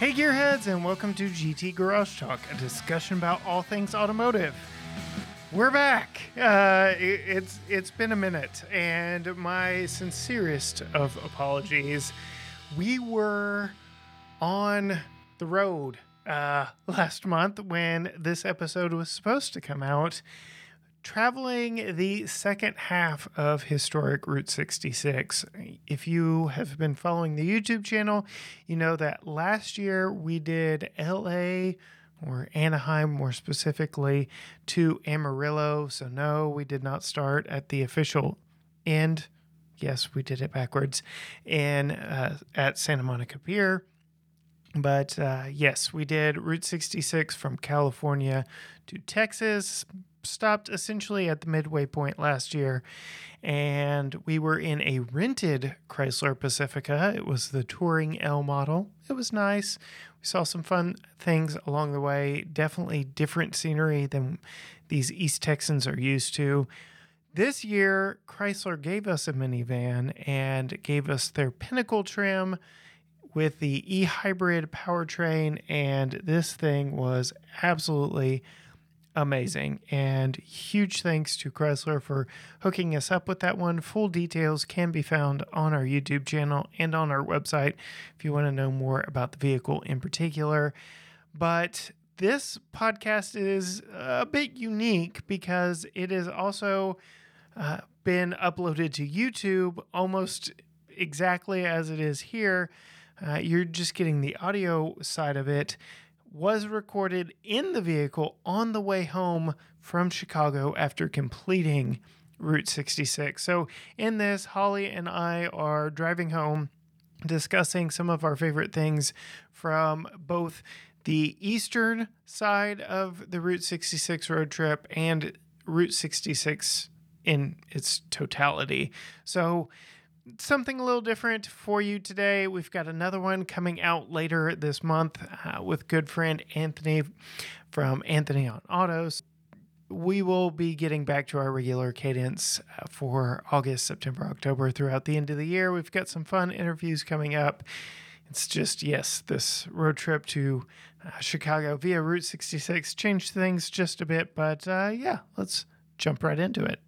Hey Gearheads, and welcome to GT Garage Talk, a discussion about all things automotive. We're back. It's been a minute, and my sincerest of apologies. We were on the road last month when this episode was supposed to come out, traveling the second half of Historic Route 66. If you have been following the YouTube channel, you know that last year we did LA, or Anaheim more specifically, to Amarillo. So no, we did not start at the official end. Yes, we did it backwards at Santa Monica Pier. But yes, we did Route 66 from California to Texas, stopped essentially at the midway point last year, and we were in a rented Chrysler Pacifica. It was the Touring L model. It was nice. We saw some fun things along the way. Definitely different scenery than these East Texans are used to. This year, Chrysler gave us a minivan and gave us their Pinnacle trim with the e-hybrid powertrain, and this thing was absolutely amazing. And huge thanks to Chrysler for hooking us up with that one. Full details can be found on our YouTube channel and on our website if you want to know more about the vehicle in particular. But this podcast is a bit unique because it has also been uploaded to YouTube almost exactly as it is here. You're just getting the audio side of it. Was recorded in the vehicle on the way home from Chicago after completing Route 66. So in this, Holly and I are driving home discussing some of our favorite things from both the eastern side of the Route 66 road trip and Route 66 in its totality. So something a little different for you today. We've got another one coming out later this month with good friend Anthony from Anthony on Autos. We will be getting back to our regular cadence for August, September, October, throughout the end of the year. We've got some fun interviews coming up. It's just, yes, this road trip to Chicago via Route 66 changed things just a bit, but yeah, let's jump right into it.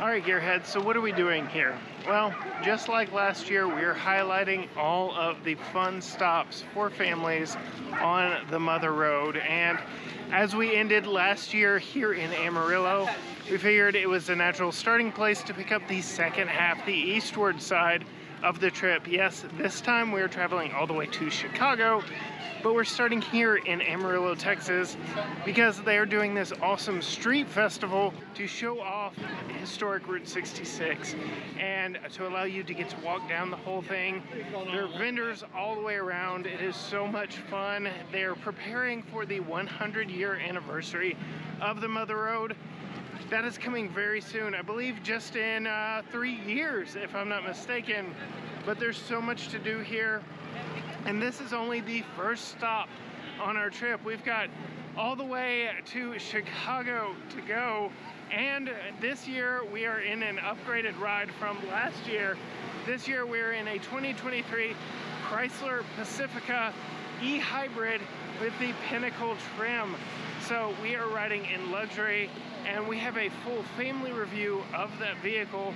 All right, Gearheads, so what are we doing here? Well, just like last year, we're highlighting all of the fun stops for families on the Mother Road. And as we ended last year here in Amarillo, we figured it was a natural starting place to pick up the second half, the eastward side of the trip. Yes, this time we're traveling all the way to Chicago, but we're starting here in Amarillo, Texas, because they are doing this awesome street festival to show off historic Route 66 and to allow you to get to walk down the whole thing. There are vendors all the way around. It is so much fun. They are preparing for the 100-year anniversary of the Mother Road. That is coming very soon, I believe just in 3 years, if I'm not mistaken. But there's so much to do here. And this is only the first stop on our trip. We've got all the way to Chicago to go. And this year we are in an upgraded ride from last year. This year we're in a 2023 Chrysler Pacifica e-hybrid with the Pinnacle trim. So we are riding in luxury, and we have a full family review of that vehicle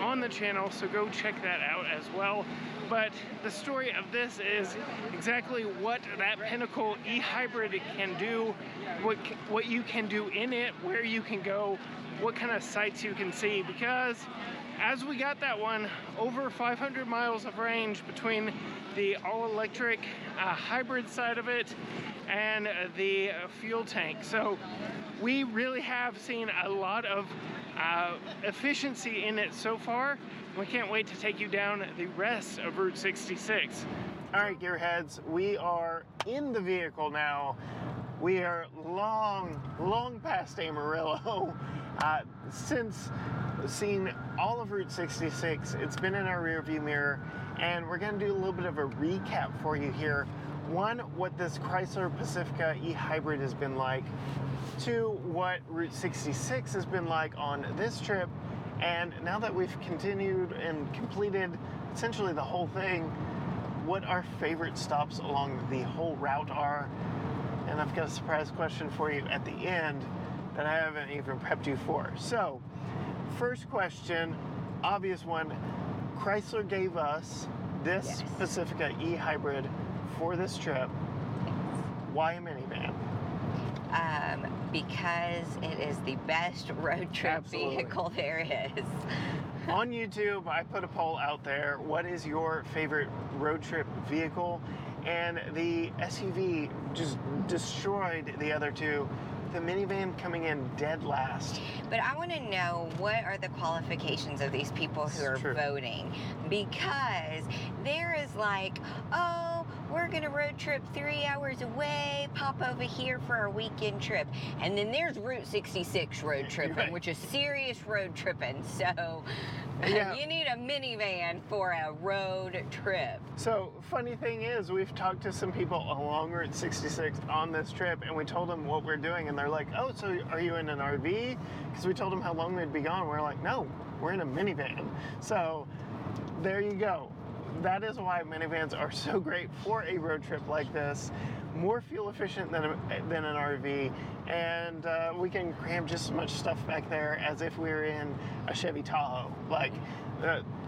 on the channel, so go check that out as well. But the story of this is exactly what that Pinnacle e-hybrid can do, what you can do in it, where you can go, what kind of sights you can see, because as we got that one, over 500 miles of range between the all-electric hybrid side of it and the fuel tank. So we really have seen a lot of efficiency in it so far. We can't wait to take you down the rest of Route 66. All right, Gearheads, we are in the vehicle now. We are long past Amarillo. Since seen all of Route 66, it's been in our rearview mirror, and we're going to do a little bit of a recap for you here. One, what this Chrysler Pacifica e-hybrid has been like. Two, what Route 66 has been like on this trip. And now that we've continued and completed essentially the whole thing, what our favorite stops along the whole route are. And I've got a surprise question for you at the end that I haven't even prepped you for. So, first question, obvious one, Chrysler gave us this Pacifica e-hybrid for this trip. Why a minivan? Because it is the best road trip vehicle there is. On YouTube, I put a poll out there. What is your favorite road trip vehicle? And the SUV just destroyed the other two. The minivan coming in dead last. But I want to know, what are the qualifications of these people who are voting? Because there is like, oh, we're going to road trip 3 hours away, pop over here for our weekend trip. And then there's Route 66 road tripping, which is serious road tripping. So you need a minivan for a road trip. So funny thing is, we've talked to some people along Route 66 on this trip, and we told them what we're doing, and they're like, oh, so are you in an RV? Because we told them how long they'd be gone. We're like, no, we're in a minivan. So there you go. That is why minivans are so great for a road trip like this. More fuel efficient than an RV, and we can cram just as much stuff back there as if we were in a Chevy Tahoe. Like,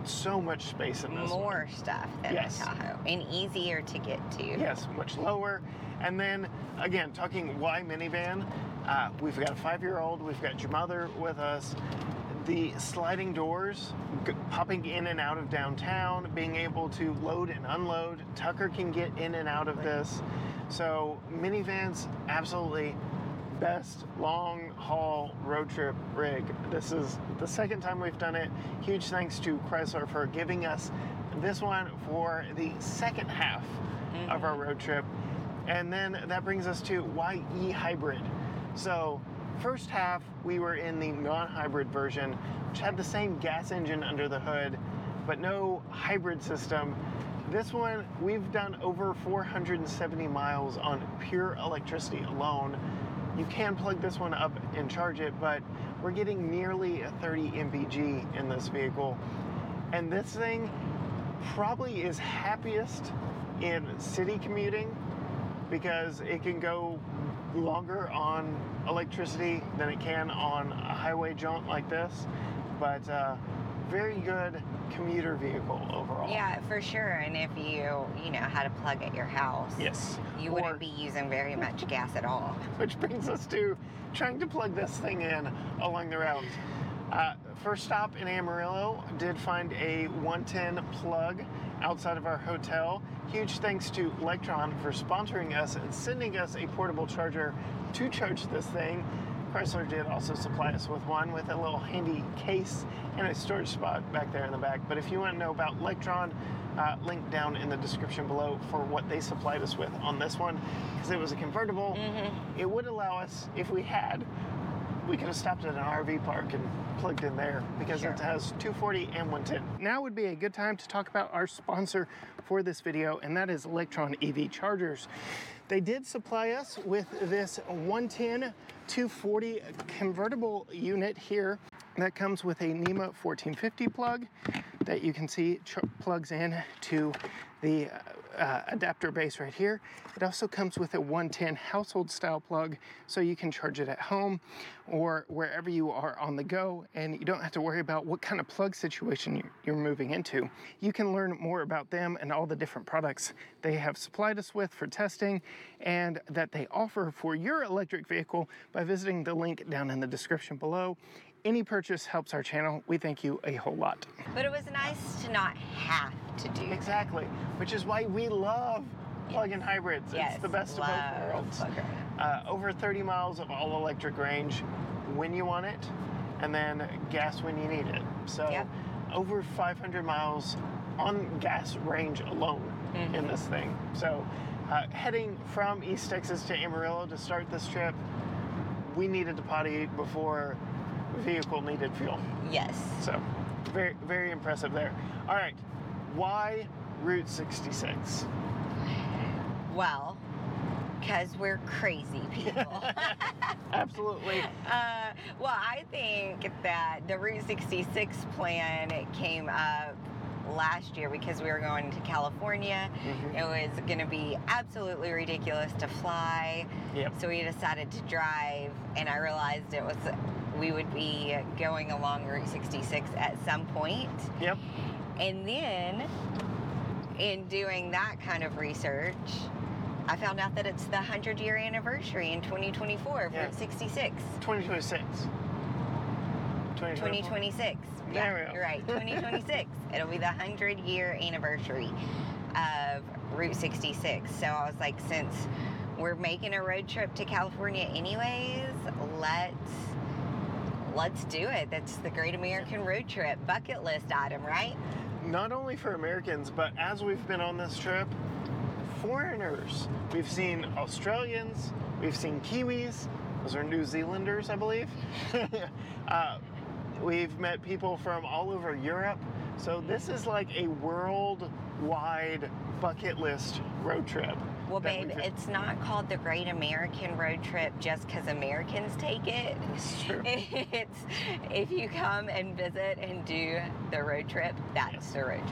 so much space in this. More stuff than a Tahoe, and easier to get to. Yes, much lower. And then, again, talking why minivan, we've got a 5-year-old, we've got your mother with us. The sliding doors, popping in and out of downtown, being able to load and unload. Tucker can get in and out of this. So minivans, absolutely best long-haul road trip rig. This is the second time we've done it. Huge thanks to Chrysler for giving us this one for the second half of our road trip. And then that brings us to why e-hybrid. So first half, we were in the non-hybrid version, which had the same gas engine under the hood, but no hybrid system. This one, we've done over 470 miles on pure electricity alone. You can plug this one up and charge it, but we're getting nearly a 30 mpg in this vehicle. And this thing probably is happiest in city commuting because it can go longer on electricity than it can on a highway jaunt like this, but very good commuter vehicle overall. Yeah, for sure. And if you know how to plug at your house, you wouldn't be using very much gas at all. Which brings us to trying to plug this thing in along the route. First stop in Amarillo, did find a 110 plug outside of our hotel. Huge thanks to Lectron for sponsoring us and sending us a portable charger to charge this thing. Chrysler did also supply us with one with a little handy case and a storage spot back there in the back. But if you want to know about Lectron, link down in the description below for what they supplied us with on this one, because it was a convertible. It would allow us, if we had, we could have stopped at an RV park and plugged in there because it has 240 and 110. Now would be a good time to talk about our sponsor for this video, and that is Lectron EV Chargers. They did supply us with this 110 240 convertible unit here that comes with a NEMA 1450 plug that you can see plugs in to the adapter base right here. It also comes with a 110 household style plug, so you can charge it at home or wherever you are on the go, and you don't have to worry about what kind of plug situation you're moving into. You can learn more about them and all the different products they have supplied us with for testing and that they offer for your electric vehicle by visiting the link down in the description below. Any purchase helps our channel. We thank you a whole lot. But it was nice to not have to do that. Which is why we love plug-in hybrids. It's the best of both worlds. Over 30 miles of all-electric range when you want it, and then gas when you need it. So over 500 miles on gas range alone in this thing. So heading from East Texas to Amarillo to start this trip, we needed to potty before vehicle needed fuel. So very, very impressive there. All right, why Route 66? Well, because we're crazy people. Absolutely. Well, I think that the Route 66 plan came up last year because we were going to California. Mm-hmm. It was going to be absolutely ridiculous to fly. Yep. So we decided to drive, and I realized it was we would be going along Route 66 at some point. Yep. And then in doing that kind of research, I found out that it's the 100-year anniversary in 2024 of Route 66. 2026. Yeah, there we go. You're right. 2026. It'll be the 100-year anniversary of Route 66. So I was like, since we're making a road trip to California anyways, let's do it. That's the Great American Road Trip bucket list item, right? Not only for Americans, but as we've been on this trip, foreigners. We've seen Australians, we've seen Kiwis, those are New Zealanders, I believe. We've met people from all over Europe. So this is like a worldwide bucket list road trip. Well, babe, it's not called the Great American Road Trip just because Americans take it. It's true. It's, if you come and visit and do the road trip, that's the road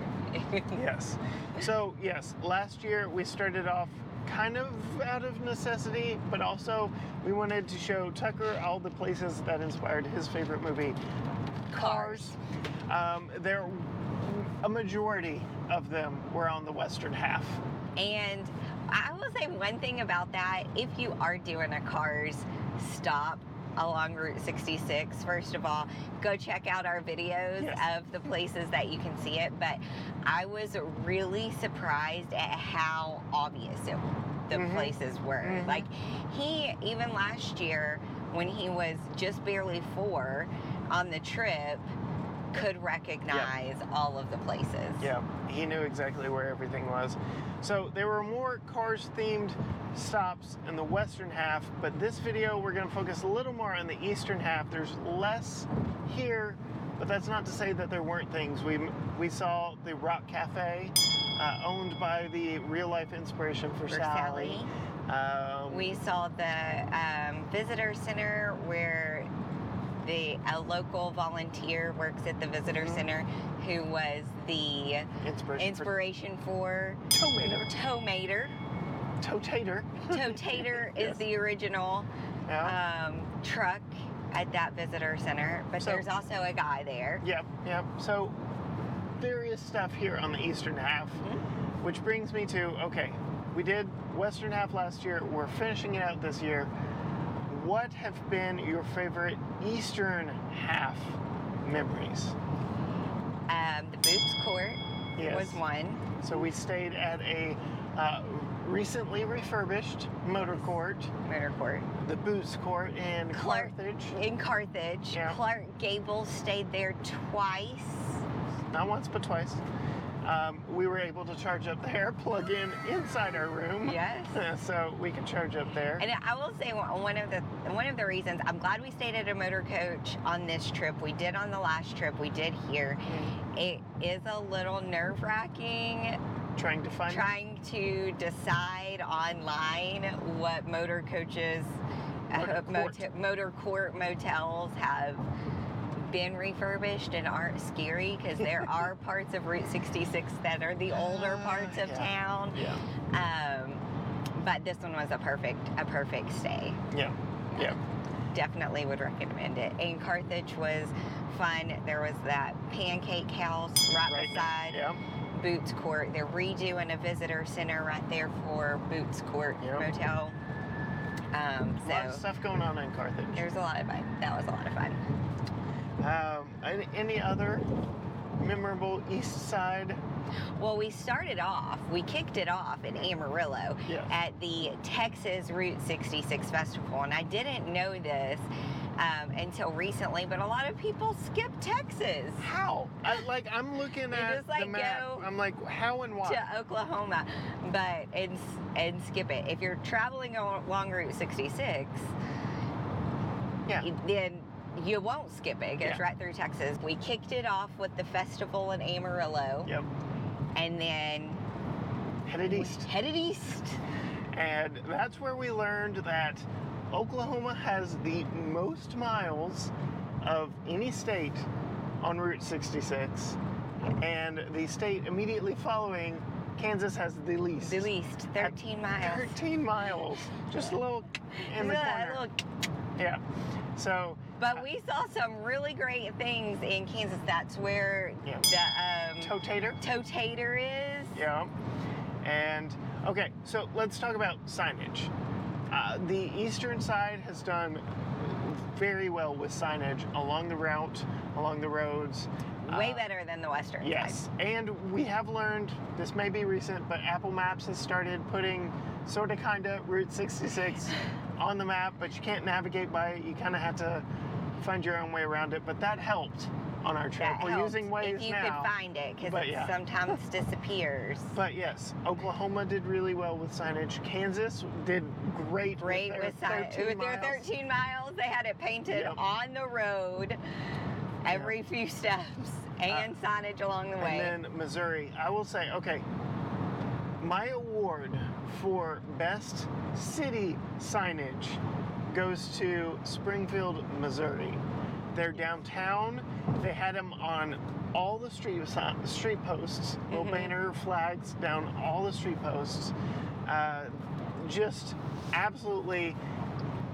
trip. Yes. So, yes, last year we started off kind of out of necessity, but also we wanted to show Tucker all the places that inspired his favorite movie, Cars. There, a majority of them were on the western half. And I will say one thing about that, if you are doing a Cars stop along Route 66, first of all, go check out our videos of the places that you can see it, but I was really surprised at how obvious the places were. Mm-hmm. Like, he, even last year, when he was just barely 4 on the trip, could recognize all of the places. Yeah, he knew exactly where everything was. So there were more Cars-themed stops in the western half, but this video we're going to focus a little more on the eastern half. There's less here, but that's not to say that there weren't things. We saw the Rock Cafe, owned by the real-life inspiration for Sally. We saw the visitor center where a local volunteer works at the visitor center, who was the inspiration for Tomater. Totator is the original truck at that visitor center, but so, there's also a guy there. Yep. So various stuff here on the eastern half, which brings me to, okay, we did western half last year, we're finishing it out this year. What have been your favorite eastern half memories? The Boots Court was one. So we stayed at a recently refurbished motor court. The Boots Court in Carthage. Clark Gable stayed there twice. Not once, but twice. We were able to charge up there, plug in inside our room. Yes. So we could charge up there. And I will say one of the reasons I'm glad we stayed at a motor coach on this trip, we did on the last trip, we did here. It is a little nerve-wracking trying to decide online what motor coaches, motor court motels have been refurbished and aren't scary, because there are parts of Route 66 that are the older parts of town. Yeah. But this one was a perfect stay. Yeah. Definitely would recommend it. And Carthage was fun. There was that pancake house right beside Boots Court. They're redoing a visitor center right there for Boots Court Motel. So a lot of stuff going on in Carthage. There's a lot of fun. That was a lot of fun. Any other memorable east side? Well, we kicked it off in Amarillo at the Texas Route 66 Festival, and I didn't know this until recently, but a lot of people skip Texas. How? I'm looking at just, the map. I'm like, how and why? To Oklahoma, but and skip it. If you're traveling along Route 66, then you won't skip it. It goes right through Texas. We kicked it off with the festival in Amarillo. Yep. And then headed east. And that's where we learned that Oklahoma has the most miles of any state on Route 66. and the state immediately following, Kansas has the least. The least, 13 miles. 13 miles, just a little in the corner. Yeah, so. But we saw some really great things in Kansas. That's where the Totator is. Yeah, and okay, so let's talk about signage. The eastern side has done very well with signage along the route, along the roads. Way better than the western side. Yes, and we have learned, this may be recent, but Apple Maps has started putting sort of kind of Route 66 on the map, but you can't navigate by it. You kind of have to find your own way around it, but that helped on our trip. We're using Waze now. If you could find it, because it sometimes disappears. But yes, Oklahoma did really well with signage. Kansas did great with signage. With their 13 miles, they had it painted on the road every few steps and signage along the way. And then Missouri, I will say, okay, my award for best city signage goes to Springfield, Missouri. They're downtown. They had them on all the street posts, little banner flags down all the street posts. Just absolutely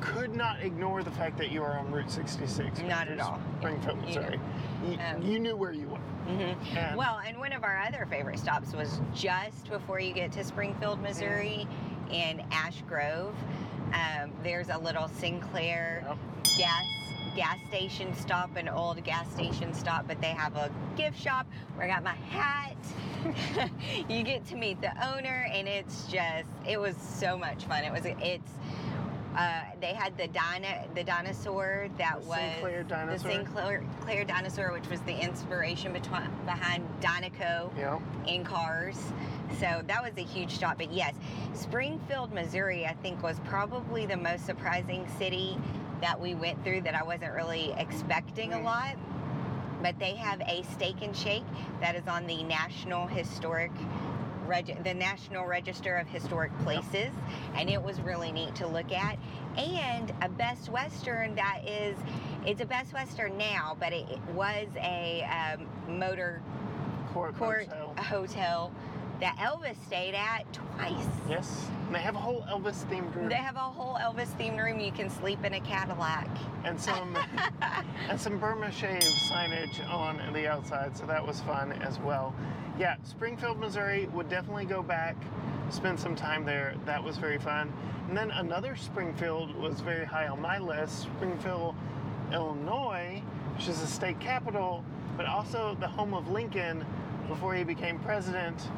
could not ignore the fact that you are on Route 66. Not at all. Springfield, Missouri. You knew where you were. Mm-hmm. And one of our other favorite stops was just before you get to Springfield, Missouri, in Ash Grove. There's a little Sinclair gas station stop, an old gas station stop, but they have a gift shop where I got my hat. You get to meet the owner, and it was so much fun. They had the dinosaur Sinclair dinosaur, which was the inspiration behind Dinoco in cars. So that was a huge stop. But yes, Springfield, Missouri, I think was probably the most surprising city that we went through that I wasn't really expecting a lot. But they have a Steak and Shake that is on the National Register of Historic Places, and it was really neat to look at. And a Best Western that it's a Best Western now, but it was a motor court hotel that Elvis stayed at twice. Yes, and they have a whole Elvis-themed room. They have a whole Elvis-themed room. You can sleep in a Cadillac. And some Burma Shave signage on the outside, so that was fun as well. Yeah, Springfield, Missouri, would definitely go back, spend some time there. That was very fun. And then another Springfield was very high on my list, Springfield, Illinois, which is the state capital, but also the home of Lincoln before he became president.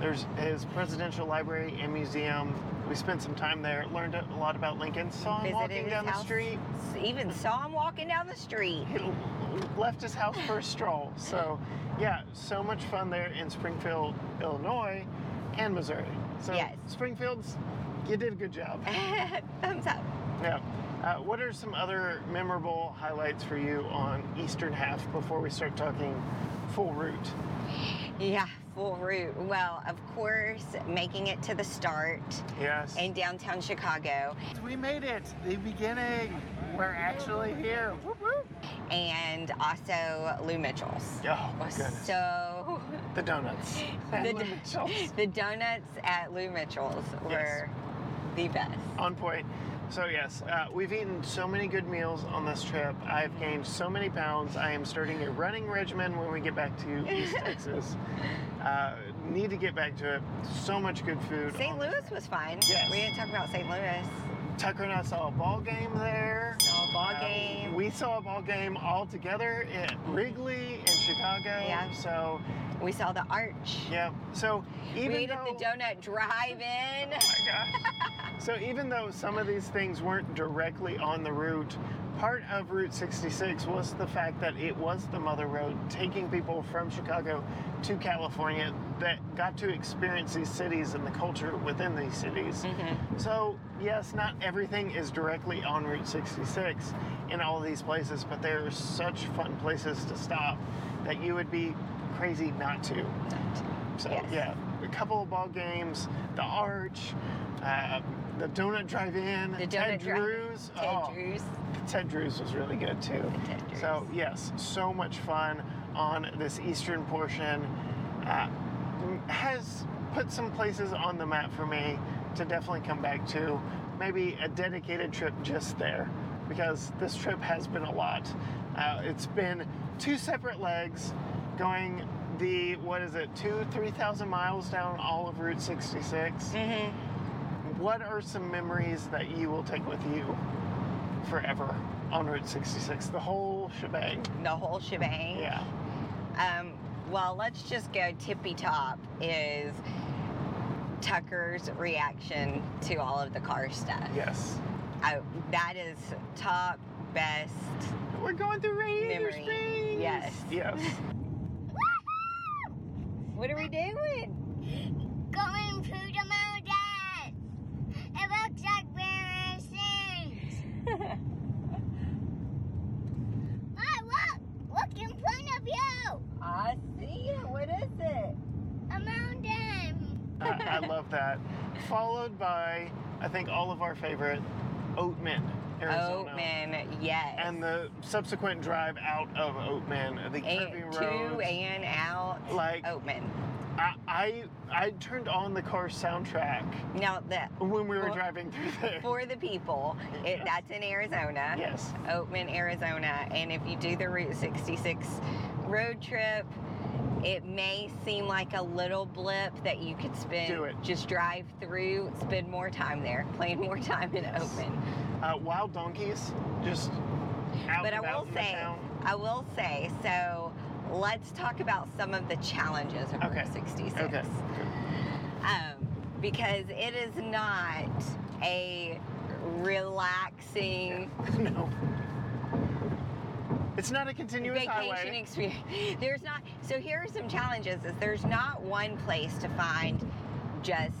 There's his presidential library and museum. We spent some time there, learned a lot about Lincoln, saw him walking down the street. Even saw him walking down the street. He left his house for a stroll. So, yeah, so much fun there in Springfield, Illinois, and Missouri. So, Springfield's, you did a good job. Thumbs up. Yeah. What are some other memorable highlights for you on Eastern half before we start talking full route? Yeah, full route. Well, of course, making it to the start. Yes. In downtown Chicago. We made it. The beginning. We're actually here. Whoop, whoop. And also Lou Mitchell's. Oh, my goodness. So the donuts. Lou Mitchell's. The donuts at Lou Mitchell's were the best. On point. So yes, we've eaten so many good meals on this trip. I've gained so many pounds. I am starting a running regimen when we get back to East Texas. Need to get back to it. So much good food. St. Louis was fine. Yes. We didn't talk about St. Louis. Tucker and I saw a ball game there. We saw a ball game all together at Wrigley in Chicago. Yeah. So we saw the Arch. Yeah. So even we ate at the donut drive-in. Oh my gosh. So even though some of these things weren't directly on the route, part of Route 66 was the fact that it was the mother road taking people from Chicago to California that got to experience these cities and the culture within these cities. Mm-hmm. So yes, not everything is directly on Route 66 in all these places, but there are such fun places to stop that you would be crazy not to. So yeah, a couple of ball games, the Arch, the donut drive-in, Ted Drews. Ted Drews was really good too. So yes, so much fun. on this eastern portion has put some places on the map for me to definitely come back to. Maybe a dedicated trip just there, because this trip has been a lot. It's been two separate legs going the, 3,000 miles down all of Route 66. Mm-hmm. What are some memories that you will take with you forever on Route 66? The whole shebang. The whole shebang? Yeah. Well, let's just go tippy top is Tucker's reaction to all of the car stuff. Yes. That is top, best. We're going through radiator space. Yes. Yes. What are we doing? Going through the mountains. It looks like we're in things. Look in front of you. I see it. What is it? A mountain. I love that. Followed by, I think, all of our favorite, Oatman, Arizona. Oatman, yes. And the subsequent drive out of Oatman, the curvy roads. To and out, like Oatman. I turned on the car soundtrack. Now when we were driving through there. For the people, yes. That's in Arizona. Yes. Oatman, Arizona, and if you do the Route 66 road trip, it may seem like a little blip that you could spend, just drive through, spend more time there, playing more time in Oatman. Wild donkeys, just out and about in the town. I will say, so let's talk about some of the challenges of Route 66. Okay. Because it is not a relaxing... No. It's not a continuous vacation highway. Experience. There's not. So here are some challenges. Is there's not one place to find just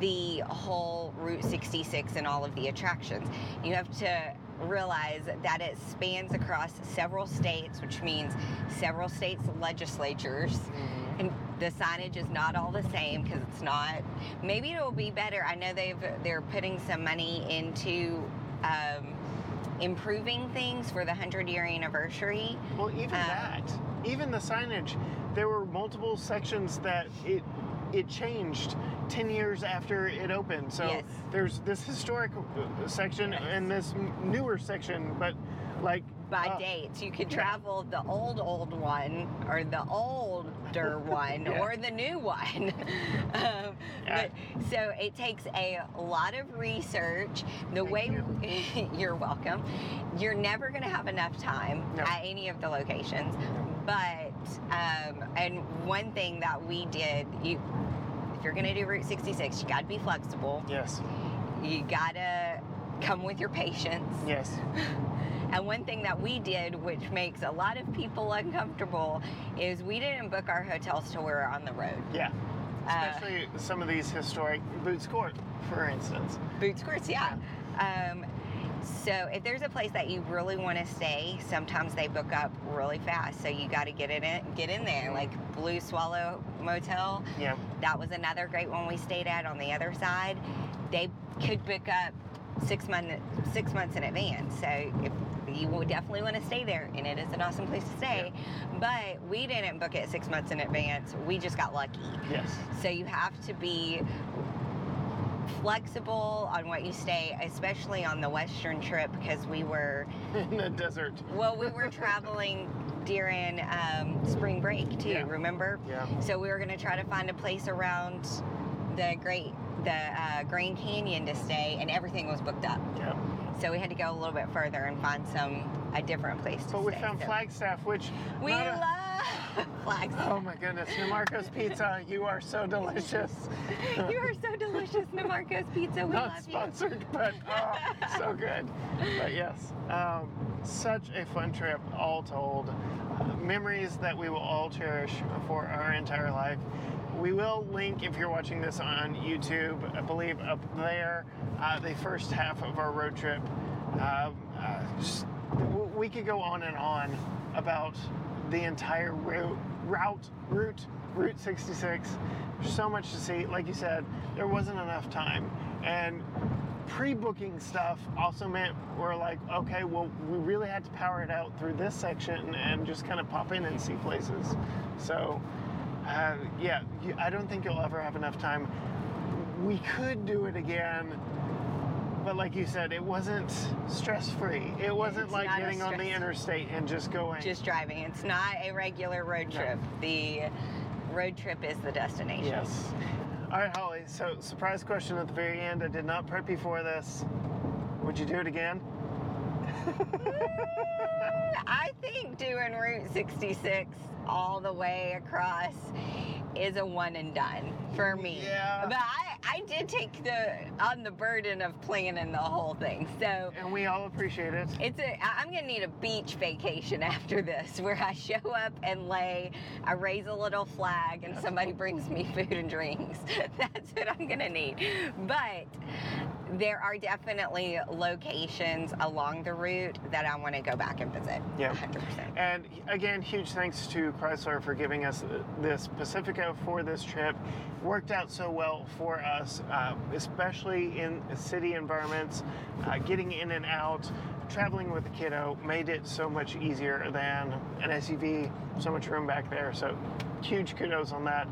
the whole Route 66 and all of the attractions. You have to realize that it spans across several states, which means several states' legislatures. Mm-hmm. And the signage is not all the same because it's not. Maybe it'll be better. I know they're putting some money into. Improving things for the 100-year anniversary. Well, even that, even the signage, there were multiple sections that it changed 10 years after it opened. So yes. There's this historic section yes. and this newer section, but like by dates, you could travel the old one or the older one yeah. or the new one. But, so it takes a lot of research. You're welcome. You're never going to have enough time at any of the locations. But and one thing that we did, if you're going to do Route 66, you got to be flexible. Yes. You got to come with your patience. Yes. And one thing that we did, which makes a lot of people uncomfortable, is we didn't book our hotels till we were on the road. Yeah. Especially some of these historic Boots Court, for instance. Boots Courts, yeah. So if there's a place that you really want to stay, sometimes they book up really fast. So you got to get in there, like Blue Swallow Motel. Yeah. That was another great one we stayed at on the other side. They could book up 6 months in advance. So you will definitely want to stay there, and it is an awesome place to stay. Yeah. But we didn't book it 6 months in advance. We just got lucky. Yes. So you have to be flexible on what you stay, especially on the Western trip, because we were in the desert. Well, we were traveling during spring break too. Yeah. Remember? Yeah. So we were going to try to find a place around the Grand Canyon to stay, and everything was booked up. Yeah. So we had to go a little bit further and find a different place to stay. But we found Flagstaff, which... We love Flagstaff. Oh my goodness, New Marco's Pizza, you are so delicious. You are so delicious, New Marco's Pizza, we love you. Not sponsored, but so good. But yes, such a fun trip, all told. Memories that we will all cherish for our entire life. We will link, if you're watching this on YouTube, I believe up there, the first half of our road trip. We could go on and on about the entire Route 66. There's so much to see. Like you said, there wasn't enough time. And pre-booking stuff also meant we're like, okay, well, we really had to power it out through this section and just kind of pop in and see places. So, yeah, I don't think you'll ever have enough time. We could do it again, but like you said, it wasn't stress-free. It wasn't like getting on the interstate and just going. Just driving. It's not a regular road trip. No. The road trip is the destination. Yes. All right, Holly, so surprise question at the very end. I did not prep you for this. Would you do it again? I think doing Route 66 all the way across is a one and done for me. Yeah. But I did take on the burden of planning the whole thing. So. And we all appreciate it. I'm gonna need a beach vacation after this, where I show up and I raise a little flag and somebody brings me food and drinks. That's what I'm gonna need. But there are definitely locations along the route that I want to go back and visit. Yeah, 100%. And again, huge thanks to Chrysler for giving us this Pacifica for this trip. Worked out so well for us, especially in city environments, getting in and out, traveling with a kiddo made it so much easier than an SUV, so much room back there. So huge kudos on that.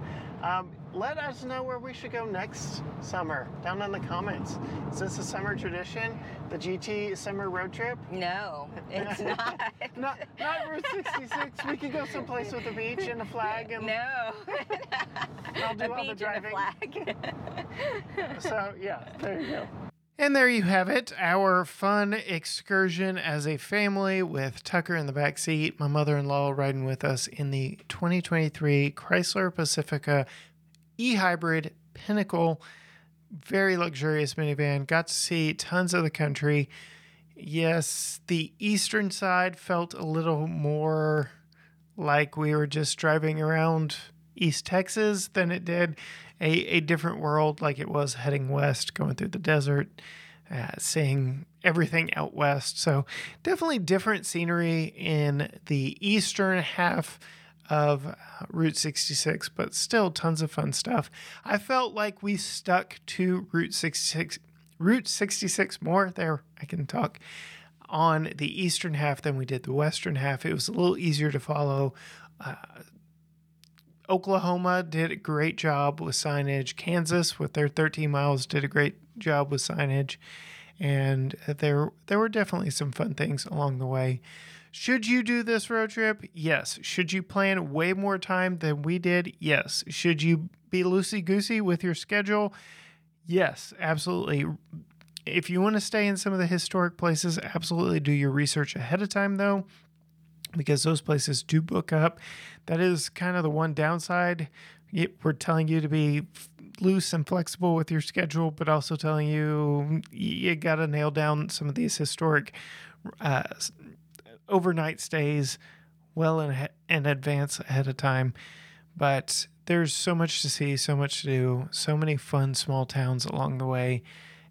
Let us know where we should go next summer down in the comments. Is this a summer tradition? The GT summer road trip? No, it's not. not Route 66. We could go someplace with a beach and a flag. And no. I'll do all the driving. Flag. So, yeah, there you go. And there you have it, our fun excursion as a family with Tucker in the back seat, my mother-in-law riding with us in the 2023 Chrysler Pacifica e-hybrid Pinnacle. Very luxurious minivan. Got to see tons of the country. Yes, the eastern side felt a little more like we were just driving around East Texas than it did a different world, like it was heading west, going through the desert, seeing everything out west. So definitely different scenery in the eastern half of Route 66, but still tons of fun stuff. I felt like we stuck to Route 66 more. There, I can talk. On the eastern half than we did the western half. It was a little easier to follow. Oklahoma did a great job with signage. Kansas, with their 13 miles, did a great job with signage. And there were definitely some fun things along the way. Should you do this road trip? Yes. Should you plan way more time than we did? Yes. Should you be loosey-goosey with your schedule? Yes, absolutely. If you want to stay in some of the historic places, absolutely do your research ahead of time, though, because those places do book up. That is kind of the one downside. We're telling you to be loose and flexible with your schedule, but also telling you you got to nail down some of these historic overnight stays well in advance ahead of time. But there's so much to see, so much to do, so many fun small towns along the way.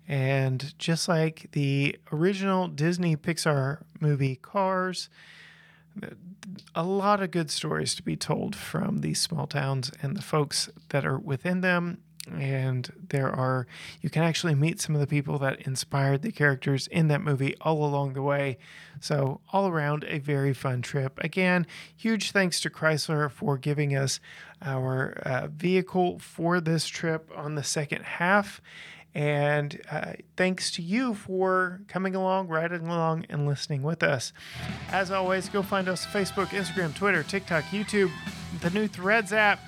And just like the original Disney Pixar movie Cars, a lot of good stories to be told from these small towns and the folks that are within them. And you can actually meet some of the people that inspired the characters in that movie all along the way. So all around, a very fun trip. Again, huge thanks to Chrysler for giving us our vehicle for this trip on the second half. And thanks to you for coming along, riding along, and listening with us. As always, go find us on Facebook, Instagram, Twitter, TikTok, YouTube, the new Threads app,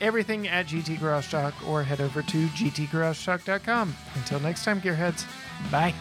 everything at GT Garage Talk, or head over to gtgaragetalk.com. Until next time, gearheads, bye.